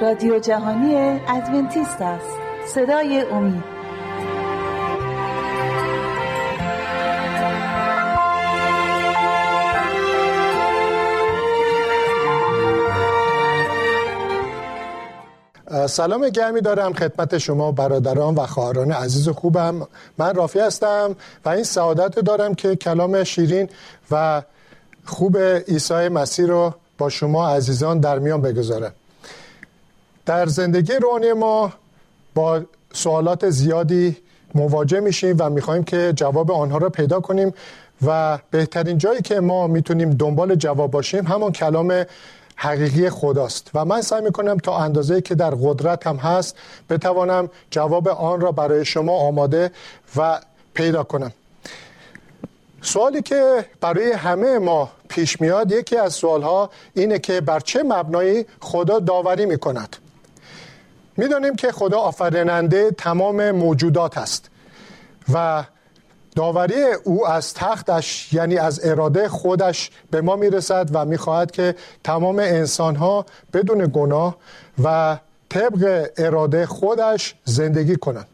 رادیو جهانی ادونتیست است. صدای امید. سلام گرمی دارم خدمت شما برادران و خواهران عزیز خوبم. من رافی هستم و این سعادت دارم که کلام شیرین و خوب عیسی مسیح رو با شما عزیزان در میان بگذارم. در زندگی روحانی ما با سوالات زیادی مواجه میشیم و میخوایم که جواب آنها را پیدا کنیم و بهترین جایی که ما میتونیم دنبال جواب باشیم همون کلام حقیقی خداست و من سعی میکنم تا اندازه‌ای که در قدرتم هست بتوانم جواب آن را برای شما آماده و پیدا کنم. سوالی که برای همه ما پیش میاد، یکی از سوالها اینه که بر چه مبنایی خدا داوری میکند؟ میدانیم که خدا آفریننده تمام موجودات است و داوری او از تختش یعنی از اراده خودش به ما میرسد و میخواهد که تمام انسانها بدون گناه و طبق اراده خودش زندگی کنند،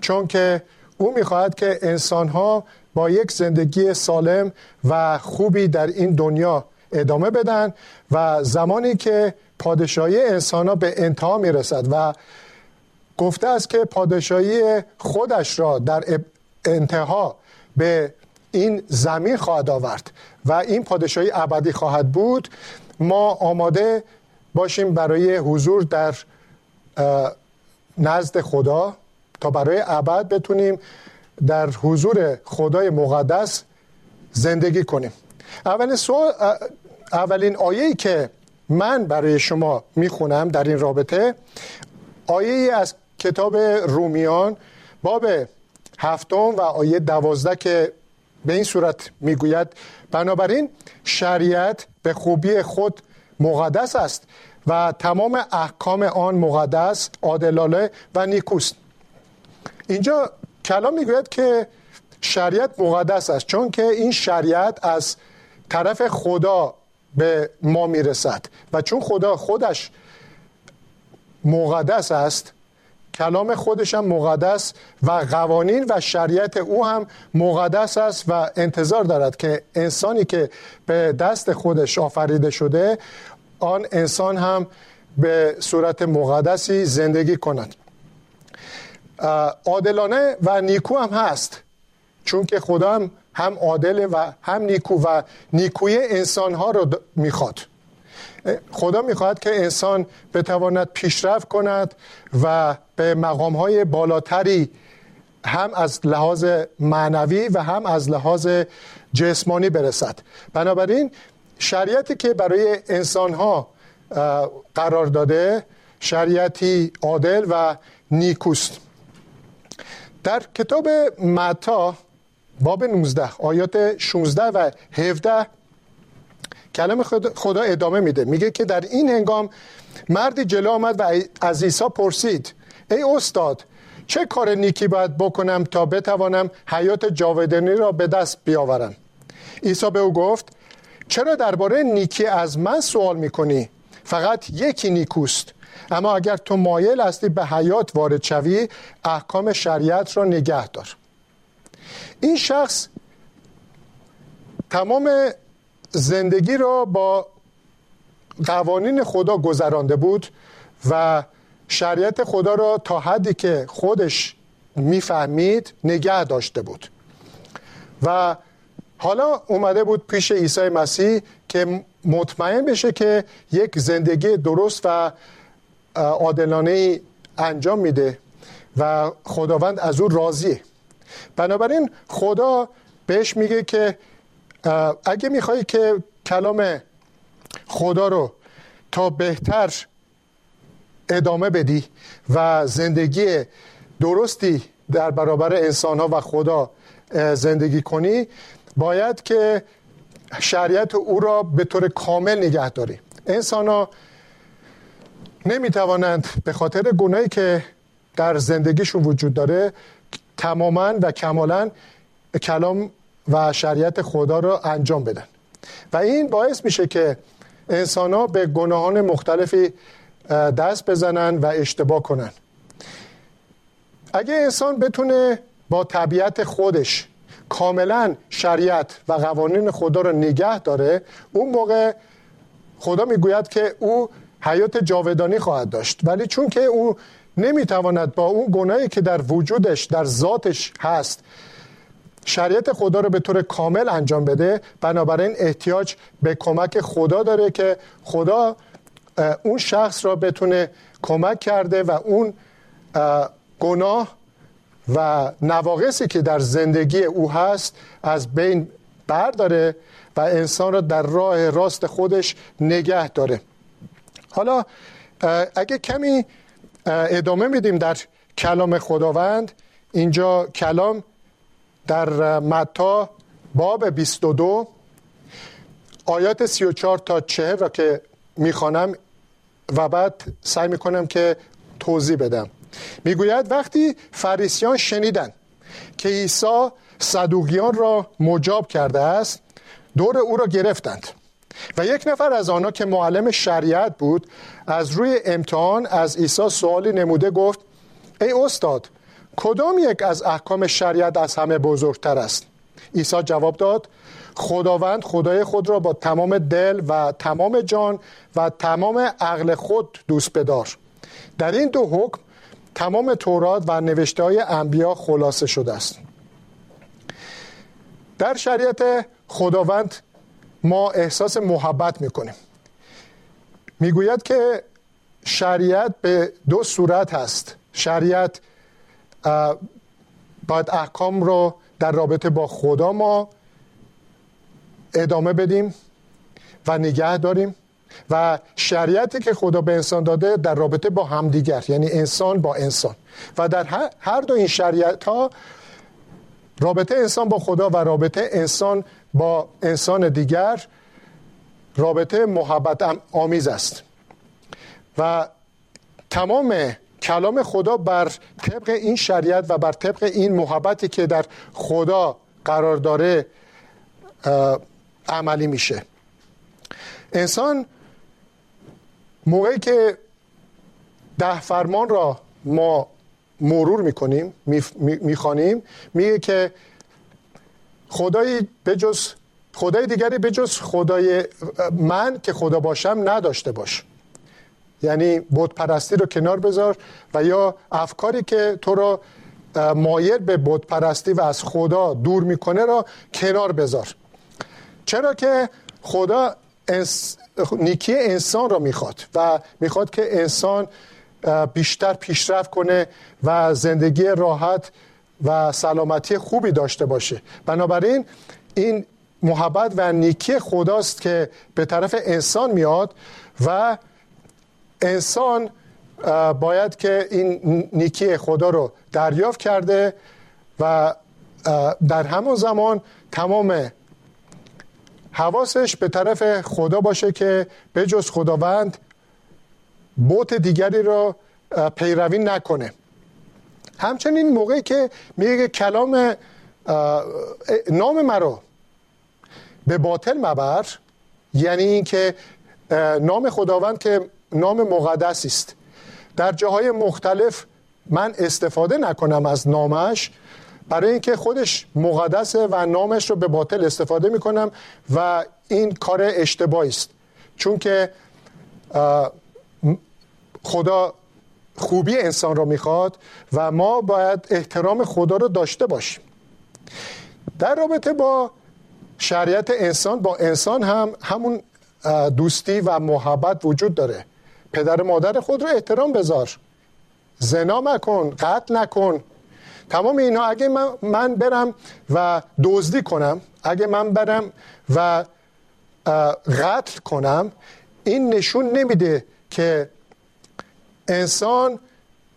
چون که او میخواهد که انسانها با یک زندگی سالم و خوبی در این دنیا ادامه بدن و زمانی که پادشاهی انسانها به انتها میرسد و گفته است که پادشاهی خودش را در انتها به این زمین خواهد آورد و این پادشاهی ابدی خواهد بود، ما آماده باشیم برای حضور در نزد خدا تا برای ابد بتونیم در حضور خدای مقدس زندگی کنیم. اولین آیه‌ای که من برای شما میخونم در این رابطه، آیه‌ای از کتاب رومیان باب 7 و آیه 12 که به این صورت میگوید: بنابراین شریعت به خوبی خود مقدس است و تمام احکام آن مقدس، عادلانه و نیکوست. اینجا کلام میگوید که شریعت مقدس است، چون که این شریعت از طرف خدا به ما میرسد و چون خدا خودش مقدس است، کلام خودش هم مقدس و قوانین و شریعت او هم مقدس است و انتظار دارد که انسانی که به دست خودش آفریده شده، آن انسان هم به صورت مقدسی زندگی کند. عادلانه و نیکو هم هست، چون که خدا هم عادل و هم نیکو و نیکوی انسانها رو میخواد. خدا میخواهد که انسان بتواند پیشرفت کند و به مقامهای بالاتری هم از لحاظ معنوی و هم از لحاظ جسمانی برسد. بنابراین شریعتی که برای انسانها قرار داده، شریعتی عادل و نیکوست. در کتاب متی باب 19 آیات 16 و 17 کلام خدا ادامه میده، میگه که در این هنگام مردی جلو آمد و از عیسی پرسید: ای استاد، چه کار نیکی باید بکنم تا بتوانم حیات جاودانی را به دست بیاورم؟ عیسی به او گفت: چرا درباره نیکی از من سوال میکنی؟ فقط یکی نیکوست. اما اگر تو مایل هستی به حیات وارد شوی، احکام شریعت را نگه دار. این شخص تمام زندگی را با قوانین خدا گذرانده بود و شریعت خدا را تا حدی که خودش میفهمید نگه داشته بود و حالا اومده بود پیش عیسی مسیح که مطمئن بشه که یک زندگی درست و عادلانه‌ای انجام میده و خداوند از او راضیه. بنابراین خدا بهش میگه که اگه میخوایی که کلام خدا رو تا بهتر ادامه بدی و زندگی درستی در برابر انسانها و خدا زندگی کنی، باید که شریعت او را به طور کامل نگه داری. انسانها نمیتوانند به خاطر گناهی که در زندگیشون وجود داره تماما و کمالا کلام و شریعت خدا را انجام بدن و این باعث میشه که انسان‌ها به گناهان مختلفی دست بزنن و اشتباه کنن. اگه انسان بتونه با طبیعت خودش کاملا شریعت و قوانین خدا رو نگه داره، اون موقع خدا میگوید که او حیات جاودانی خواهد داشت. ولی چون که او نمیتواند با اون گناهی که در وجودش، در ذاتش هست، شریعت خدا رو به طور کامل انجام بده، بنابراین احتیاج به کمک خدا داره که خدا اون شخص را بتونه کمک کرده و اون گناه و نواقصی که در زندگی او هست از بین برداره و انسان را در راه راست خودش نگه داره. حالا اگه کمی ادامه میدیم در کلام خداوند، اینجا کلام در متی باب 22 آیات 34 تا 40 را که میخوانم و بعد سعی میکنم که توضیح بدم. میگوید وقتی فریسیان شنیدند که عیسی صدوقیان را مجاب کرده است، دور او را گرفتند و یک نفر از آنها که معلم شریعت بود از روی امتحان از عیسی سوالی نموده گفت: ای استاد، کدام یک از احکام شریعت از همه بزرگتر است؟ عیسی جواب داد: خداوند خدای خود را با تمام دل و تمام جان و تمام عقل خود دوست بدار. در این دو حکم تمام تورات و نوشته‌های انبیا خلاصه شده است. در شریعت خداوند ما احساس محبت می‌کنیم. میگوید که شریعت به دو صورت هست. شریعت باید احکام رو در رابطه با خدا ما ادامه بدیم و نگه داریم، و شریعتی که خدا به انسان داده در رابطه با همدیگر، یعنی انسان با انسان. و در هر دو این شریعت ها رابطه انسان با خدا و رابطه انسان با انسان دیگر رابطه محبت آمیز است. و تمام کلام خدا بر طبق این شریعت و بر طبق این محبتی که در خدا قرار داره عملی میشه. انسان موقعی که 10 فرمان را ما مرور میکنیم، میخوانیم، میگه که خدای دیگری بجز خدای من که خدا باشم نداشته باش. یعنی بت پرستی رو کنار بذار و یا افکاری که تو را مایل به بت پرستی و از خدا دور میکنه را کنار بذار، چرا که خدا نیکی انسان را میخواد و میخواد که انسان بیشتر پیشرفت کنه و زندگی راحت و سلامتی خوبی داشته باشه. بنابراین این محبت و نیکی خداست که به طرف انسان میاد و انسان باید که این نیکی خدا رو دریافت کرده و در همون زمان تمام حواسش به طرف خدا باشه که به جز خداوند بت دیگری را پیروی نکنه. همچنین موقعی که میگه کلام نام مرا به باطل مبر، یعنی این که نام خداوند که نام مقدسی است، در جاهای مختلف من استفاده نکنم از نامش، برای اینکه خودش مقدسه و نامش رو به باطل استفاده میکنم و این کار اشتباهی است. چون که خدا خوبی انسان رو میخواد و ما باید احترام خدا رو داشته باشیم. در رابطه با شریعت انسان با انسان هم همون دوستی و محبت وجود داره. پدر مادر خود رو احترام بذار، زنا مکن، قتل نکن. تمام اینا اگه من برم و دزدی کنم، اگه من برم و قتل کنم، این نشون نمیده که انسان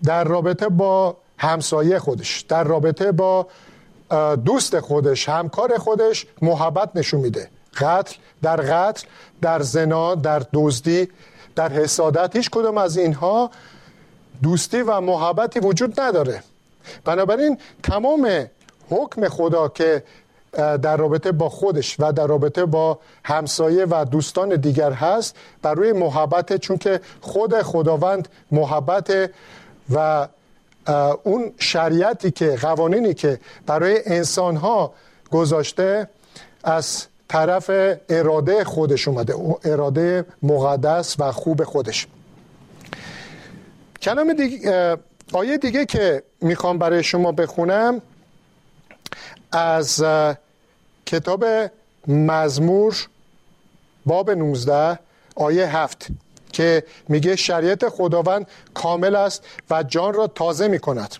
در رابطه با همسایه خودش، در رابطه با دوست خودش، همکار خودش محبت نشون میده. قتل، در زنا، در دزدی، در حسادت، هیچ کدوم از اینها دوستی و محبتی وجود نداره. بنابراین تمام حکم خدا که در رابطه با خودش و در رابطه با همسایه و دوستان دیگر هست بر روی محبت، چون که خود خداوند محبت و اون شریعتی که قوانینی که برای انسان‌ها گذاشته از طرف اراده خودش اومده، اراده مقدس و خوب خودش. کلام دیگه، آیه دیگه که میخوام برای شما بخونم از کتاب مزمور باب 19 آیه 7 که میگه شریعت خداوند کامل است و جان را تازه میکند.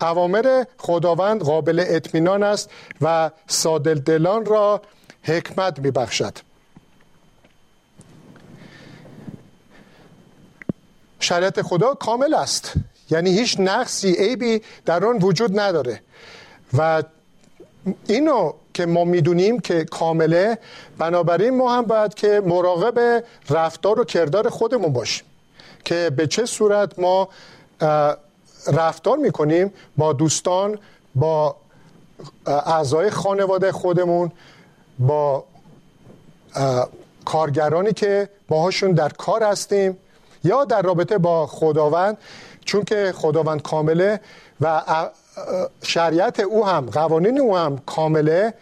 اوامر خداوند قابل اطمینان است و سادل دلان را حکمت میبخشد. شریعت خدا کامل است، یعنی هیچ نقصی عیبی در آن وجود نداره و اینو که ما میدونیم که کامله، بنابراین ما هم باید که مراقب رفتار و کردار خودمون باشیم که به چه صورت ما رفتار میکنیم با دوستان، با اعضای خانواده خودمون، با کارگرانی که باهاشون در کار هستیم یا در رابطه با خداوند، چون که خداوند کامله و شریعت او هم قوانین او هم کامله.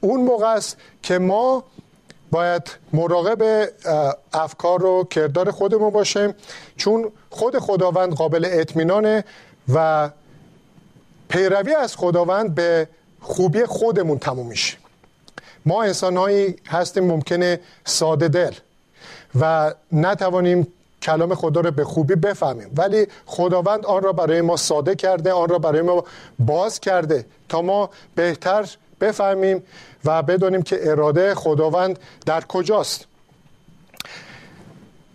اون موقع است که ما باید مراقب افکار و کردار خودمون باشیم، چون خود خداوند قابل اطمینانه و پیروی از خداوند به خوبی خودمون تموم میشه. ما انسان‌هایی هستیم ممکنه ساده دل و نتوانیم کلام خدا رو به خوبی بفهمیم، ولی خداوند آن را برای ما ساده کرده، آن را برای ما باز کرده تا ما بهتر بفهمیم و بدانیم که اراده خداوند در کجاست.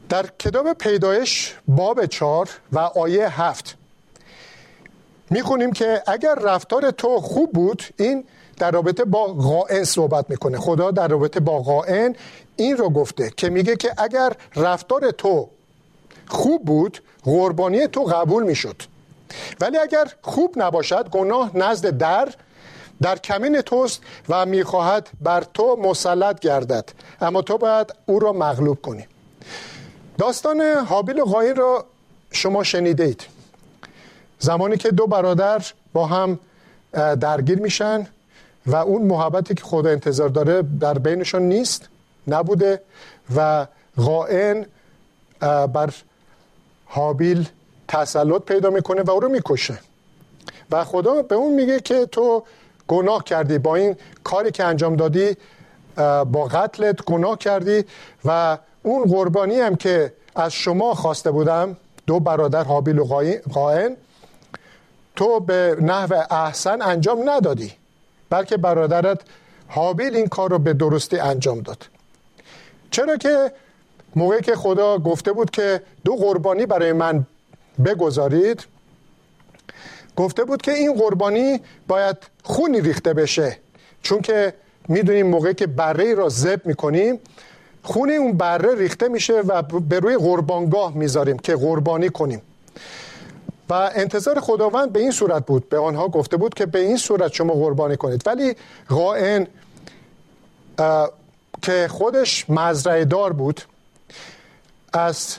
در کتاب پیدایش باب 4 و آیه 7 میخونیم که اگر رفتار تو خوب بود، این در رابطه با قائن صحبت میکنه، خدا در رابطه با قائن این رو گفته که میگه که اگر رفتار تو خوب بود قربانی تو قبول میشد، ولی اگر خوب نباشد گناه نزد در کمین توست و میخواهد بر تو مسلط گردد، اما تو باید او را مغلوب کنی. داستان هابیل و قاین را شما شنیده اید. زمانی که دو برادر با هم درگیر میشن و اون محبتی که خدا انتظار داره در بینشون نبوده و قاین بر هابیل تسلط پیدا میکنه و او رو میکشه و خدا به اون میگه که تو گناه کردی، با این کاری که انجام دادی با قتلت گناه کردی و اون قربانی هم که از شما خواسته بودم، دو برادر هابیل و قاین، تو به نحو احسن انجام ندادی، بلکه برادرت هابیل این کار رو به درستی انجام داد. چرا که موقعی که خدا گفته بود که دو قربانی برای من بگذارید، گفته بود که این قربانی باید خونی ریخته بشه، چون که میدونیم موقعی که بره‌ای را ذبح میکنیم خون اون بره ریخته میشه و به روی قربانگاه میذاریم که قربانی کنیم و انتظار خداوند به این صورت بود، به آنها گفته بود که به این صورت شما قربانی کنید. ولی قائن که خودش مزرعه دار بود، از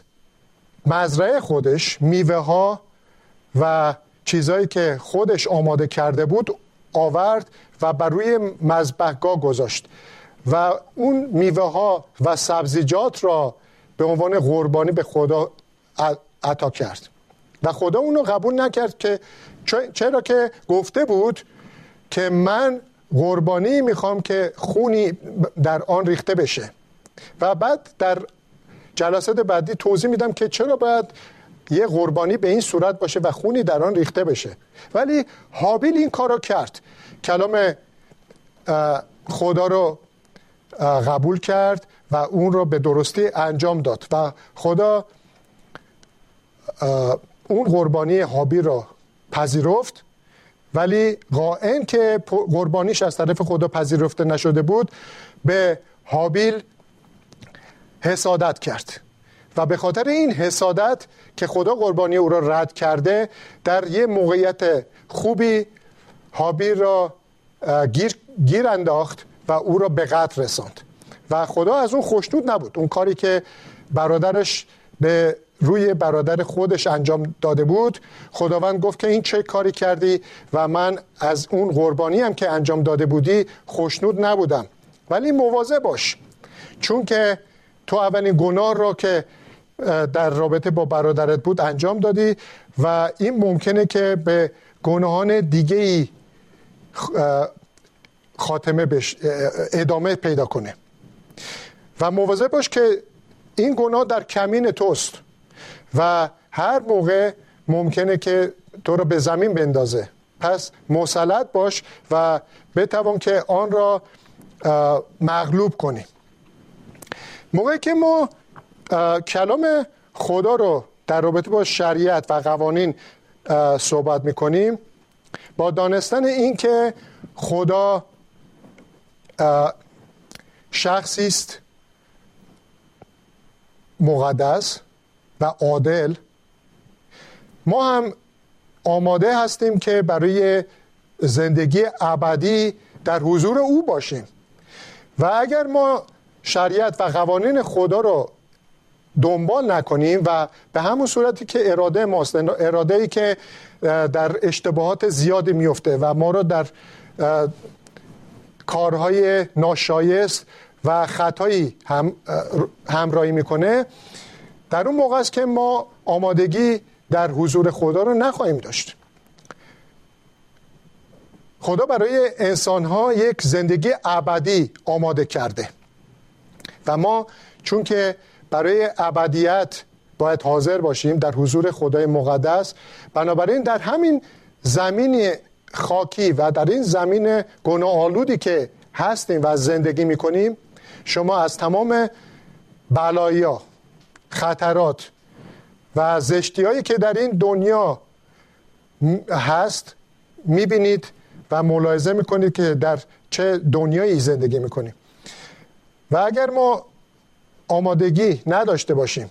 مزرعه خودش میوه ها و چیزایی که خودش آماده کرده بود آورد و بر روی مذبحگاه گذاشت و اون میوه ها و سبزیجات را به عنوان قربانی به خدا عطا کرد و خدا اونو قبول نکرد، که چرا که گفته بود که من قربانی میخوام که خونی در آن ریخته بشه. و بعد در جلسات بعدی توضیح میدم که چرا باید یه قربانی به این صورت باشه و خونی در آن ریخته بشه، ولی هابیل این کار رو کرد، کلام خدا رو قبول کرد و اون رو به درستی انجام داد و خدا اون قربانی هابیل رو پذیرفت، ولی قائن که قربانیش از طرف خدا پذیرفته نشده بود به هابیل حسادت کرد و به خاطر این حسادت که خدا قربانی او را رد کرده، در یه موقعیت خوبی هابیل را گیر گیر انداخت و او را به قتل رساند و خدا از اون خوشنود نبود. اون کاری که برادرش به روی برادر خودش انجام داده بود، خداوند گفت که این چه کاری کردی و من از اون قربانی هم که انجام داده بودی خوشنود نبودم، ولی مواظب باش، چون که تو اولین گناه را که در رابطه با برادرت بود انجام دادی و این ممکنه که به گناهان دیگه‌ای خاتمه بش ادامه پیدا کنه و مواظب باش که این گناه در کمین توست و هر موقع ممکنه که تو را به زمین بندازه. پس مسلط باش و بتوان که آن را مغلوب کنی. موقعی که ما کلام خدا رو در رابطه با شریعت و قوانین صحبت میکنیم، با دانستن این که خدا شخصی است مقدس و عادل، ما هم آماده هستیم که برای زندگی ابدی در حضور او باشیم. و اگر ما شریعت و قوانین خدا رو دنبال نکنیم و به همون صورتی که اراده ماست، اراده ای که در اشتباهات زیادی میفته و ما رو در کارهای ناشایست و خطایی همراهی میکنه، در اون موقع است که ما آمادگی در حضور خدا رو نخواهیم داشت. خدا برای انسانها یک زندگی ابدی آماده کرده و ما چون که برای ابدیت باید حاضر باشیم در حضور خدای مقدس، بنابراین در همین زمین خاکی و در این زمین گناه آلودی که هستیم و زندگی میکنیم، شما از تمام بلایا، خطرات و زشتی هایی که در این دنیا هست میبینید و ملاحظه میکنید که در چه دنیایی زندگی میکنیم. و اگر ما آمادگی نداشته باشیم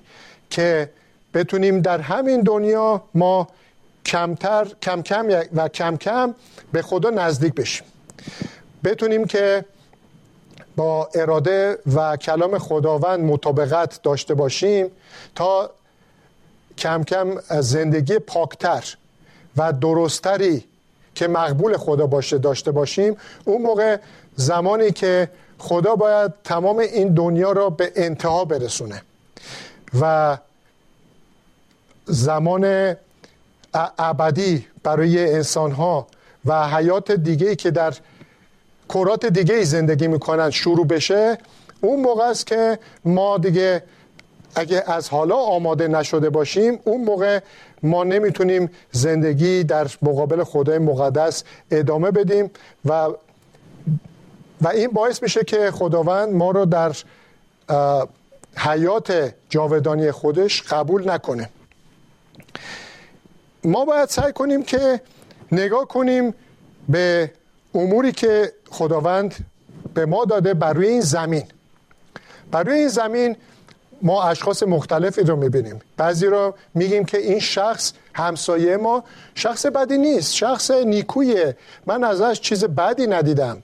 که بتونیم در همین دنیا ما کم کم به خدا نزدیک بشیم، بتونیم که با اراده و کلام خداوند مطابقت داشته باشیم تا کم کم زندگی پاکتر و درستری که مقبول خدا باشه داشته باشیم، اون موقع زمانی که خدا باید تمام این دنیا را به انتها برسونه و زمان ابدی برای انسانها و حیات دیگه‌ای که در کرات دیگه‌ای زندگی میکنن شروع بشه، اون موقع است که ما دیگه اگه از حالا آماده نشده باشیم، اون موقع ما نمیتونیم زندگی در مقابل خدای مقدس ادامه بدیم و این باعث میشه که خداوند ما رو در حیات جاودانی خودش قبول نکنه. ما باید سعی کنیم که نگاه کنیم به اموری که خداوند به ما داده برای این زمین. برای این زمین ما اشخاص مختلفی رو میبینیم. بعضی رو میگیم که این شخص همسایه ما شخص بدی نیست، شخص نیکویه، من ازش چیز بدی ندیدم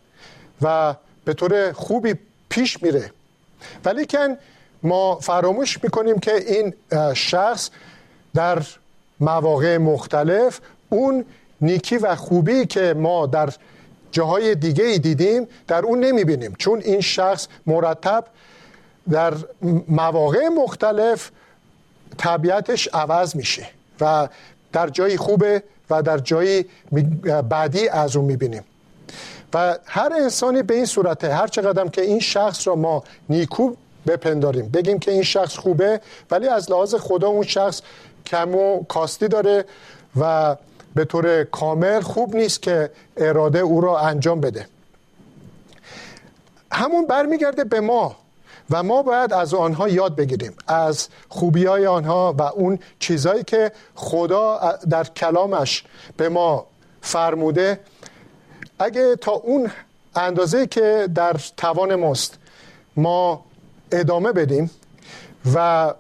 و به طور خوبی پیش میره. ولیکن ما فراموش میکنیم که این شخص در مواقع مختلف اون نیکی و خوبی که ما در جاهای دیگه دیدیم در اون نمیبینیم، چون این شخص مرتب در مواقع مختلف طبیعتش عوض میشه و در جایی خوبه و در جایی بعدی از اون میبینیم. و هر انسانی به این صورته، هر چقدر که این شخص را ما نیکو بپنداریم، بگیم که این شخص خوبه، ولی از لحاظ خدا اون شخص کم و کاستی داره و به طور کامل خوب نیست که اراده او را انجام بده. همون برمیگرده به ما و ما باید از آنها یاد بگیریم، از خوبی‌های آنها و اون چیزایی که خدا در کلامش به ما فرموده. اگه تا اون اندازه که در توان ماست ما ادامه بدیم و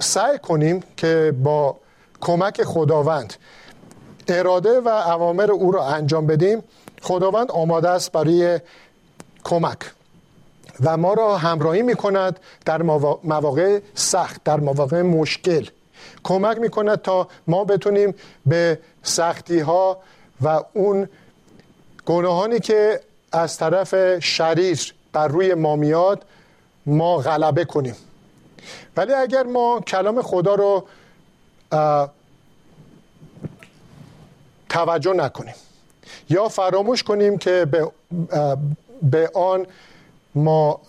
سعی کنیم که با کمک خداوند اراده و اوامر او را انجام بدیم، خداوند آماده است برای کمک و ما را همراهی میکند در مواقع سخت، در مواقع مشکل کمک میکند تا ما بتونیم به سختی ها و اون گناهانی که از طرف شریر بر روی ما میاد ما غلبه کنیم. ولی اگر ما کلام خدا رو توجه نکنیم یا فراموش کنیم که به آن ما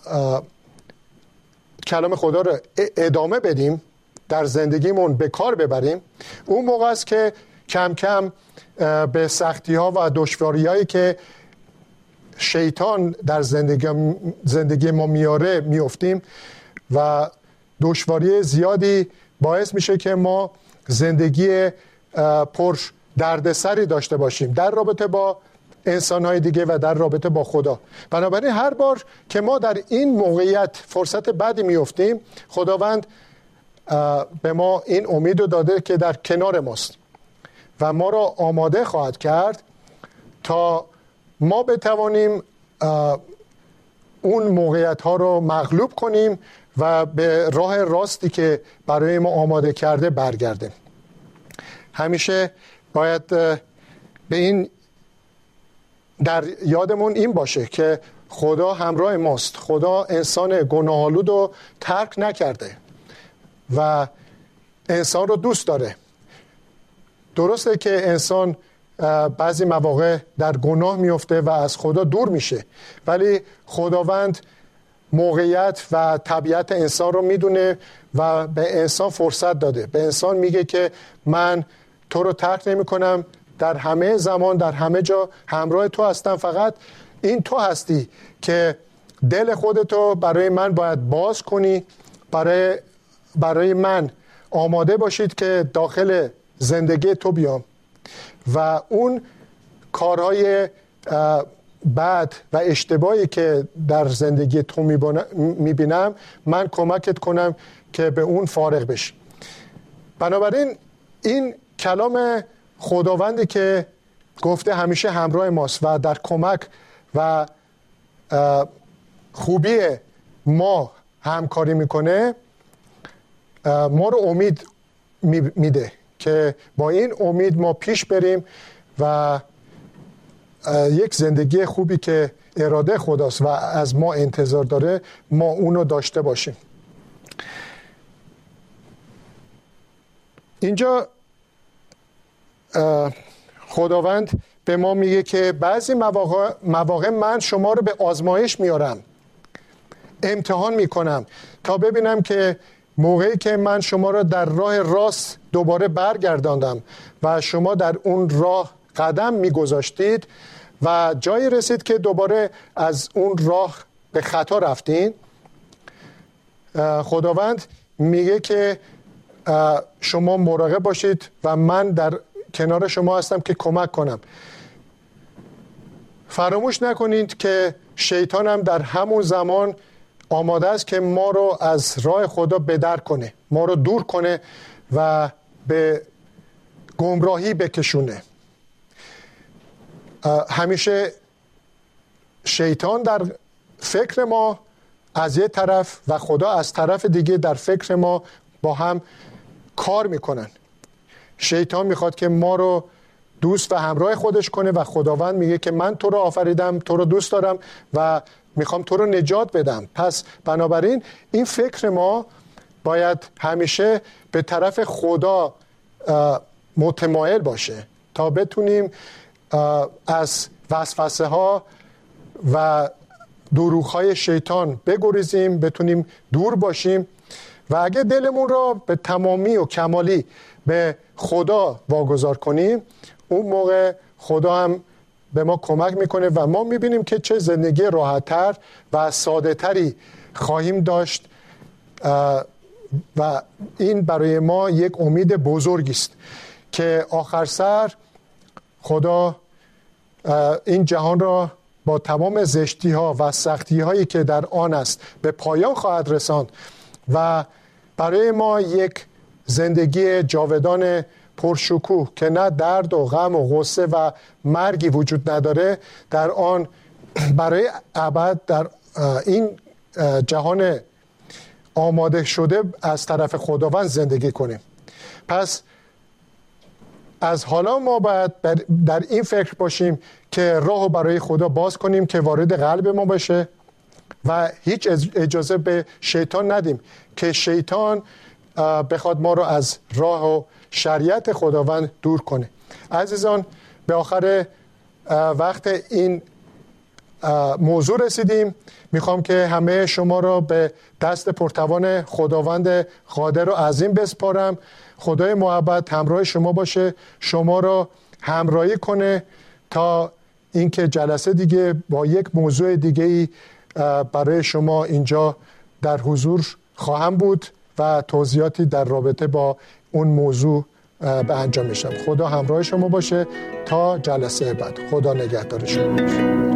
کلام خدا رو ادامه بدیم، در زندگیمون به کار ببریم، اون موقع است که کم کم به سختی ها و دشواری هایی که شیطان در زندگی ما میاره میافتیم و دشواری زیادی باعث میشه که ما زندگی پر دردسری داشته باشیم در رابطه با انسان‌های دیگه و در رابطه با خدا. بنابراین هر بار که ما در این موقعیت فرصت بدی میافتیم، خداوند به ما این امید رو داده که در کنار ماست و ما را آماده خواهد کرد تا ما بتوانیم اون موقعیت ها رو مغلوب کنیم و به راه راستی که برای ما آماده کرده برگردیم. همیشه باید به این در یادمون این باشه که خدا همراه ماست، خدا انسان گناه‌آلود رو ترک نکرده و انسان رو دوست داره. درسته که انسان بعضی مواقع در گناه میفته و از خدا دور میشه، ولی خداوند موقعیت و طبیعت انسان رو میدونه و به انسان فرصت داده. به انسان میگه که من تو رو ترک نمی کنم، در همه زمان، در همه جا همراه تو هستم، فقط این تو هستی که دل خودتو برای من باید باز کنی، برای من آماده باشید که داخل زندگی تو بیام و اون کارهای بد و اشتباهی که در زندگی تو میبینم من کمکت کنم که به اون فارغ بشی. بنابراین این کلام خداوندی که گفته همیشه همراه ماست و در کمک و خوبی ما همکاری میکنه، ما رو امید میده که با این امید ما پیش بریم و یک زندگی خوبی که اراده خداست و از ما انتظار داره ما اونو داشته باشیم. اینجا خداوند به ما میگه که بعضی مواقع من شما رو به آزمایش میارم، امتحان میکنم تا ببینم که موقعی که من شما را در راه راست دوباره برگرداندم و شما در اون راه قدم میگذاشتید و جایی رسید که دوباره از اون راه به خطا رفتین، خداوند میگه که شما مراقب باشید و من در کنار شما هستم که کمک کنم. فراموش نکنید که شیطان هم در همون زمان آماده است که ما رو از راه خدا بدر کنه، ما رو دور کنه و به گمراهی بکشونه. همیشه شیطان در فکر ما از یه طرف و خدا از طرف دیگه در فکر ما با هم کار میکنن. شیطان میخواد که ما رو دوست و همراه خودش کنه و خداوند میگه که من تو رو آفریدم، تو رو دوست دارم و میخوام تو رو نجات بدم. پس بنابراین این فکر ما باید همیشه به طرف خدا متمایل باشه تا بتونیم از وسوسه ها و دروغ های شیطان بگریزیم، بتونیم دور باشیم و اگه دلمون را به تمامی و کمالی به خدا واگذار کنیم، اون موقع خدا هم به ما کمک میکنه و ما میبینیم که چه زندگی راحتتر و ساده تری خواهیم داشت و این برای ما یک امید بزرگی است که آخر سر خدا این جهان را با تمام زشتی ها و سختی هایی که در آن است به پایان خواهد رساند و برای ما یک زندگی جاودان پرشکوه که نه درد و غم و غصه و مرگی وجود نداره، در آن برای ابد در این جهان آماده شده از طرف خداوند زندگی کنیم. پس از حالا ما باید در این فکر باشیم که راهو برای خدا باز کنیم که وارد قلب ما بشه و هیچ اجازه به شیطان ندیم که شیطان بخواد ما رو از راه و شریعت خداوند دور کنه. عزیزان، به آخر وقت این موضوع رسیدیم. میخوام که همه شما را به دست پرتوان خداوند قادر و عظیم بسپارم. خدای محبت همراه شما باشه، شما را همراهی کنه تا اینکه جلسه دیگه با یک موضوع دیگه‌ای برای شما اینجا در حضور خواهم بود و توضیحاتی در رابطه با اون موضوع به انجام میشم. خدا همراه شما باشه تا جلسه بعد. خدا نگهدار شما باشه.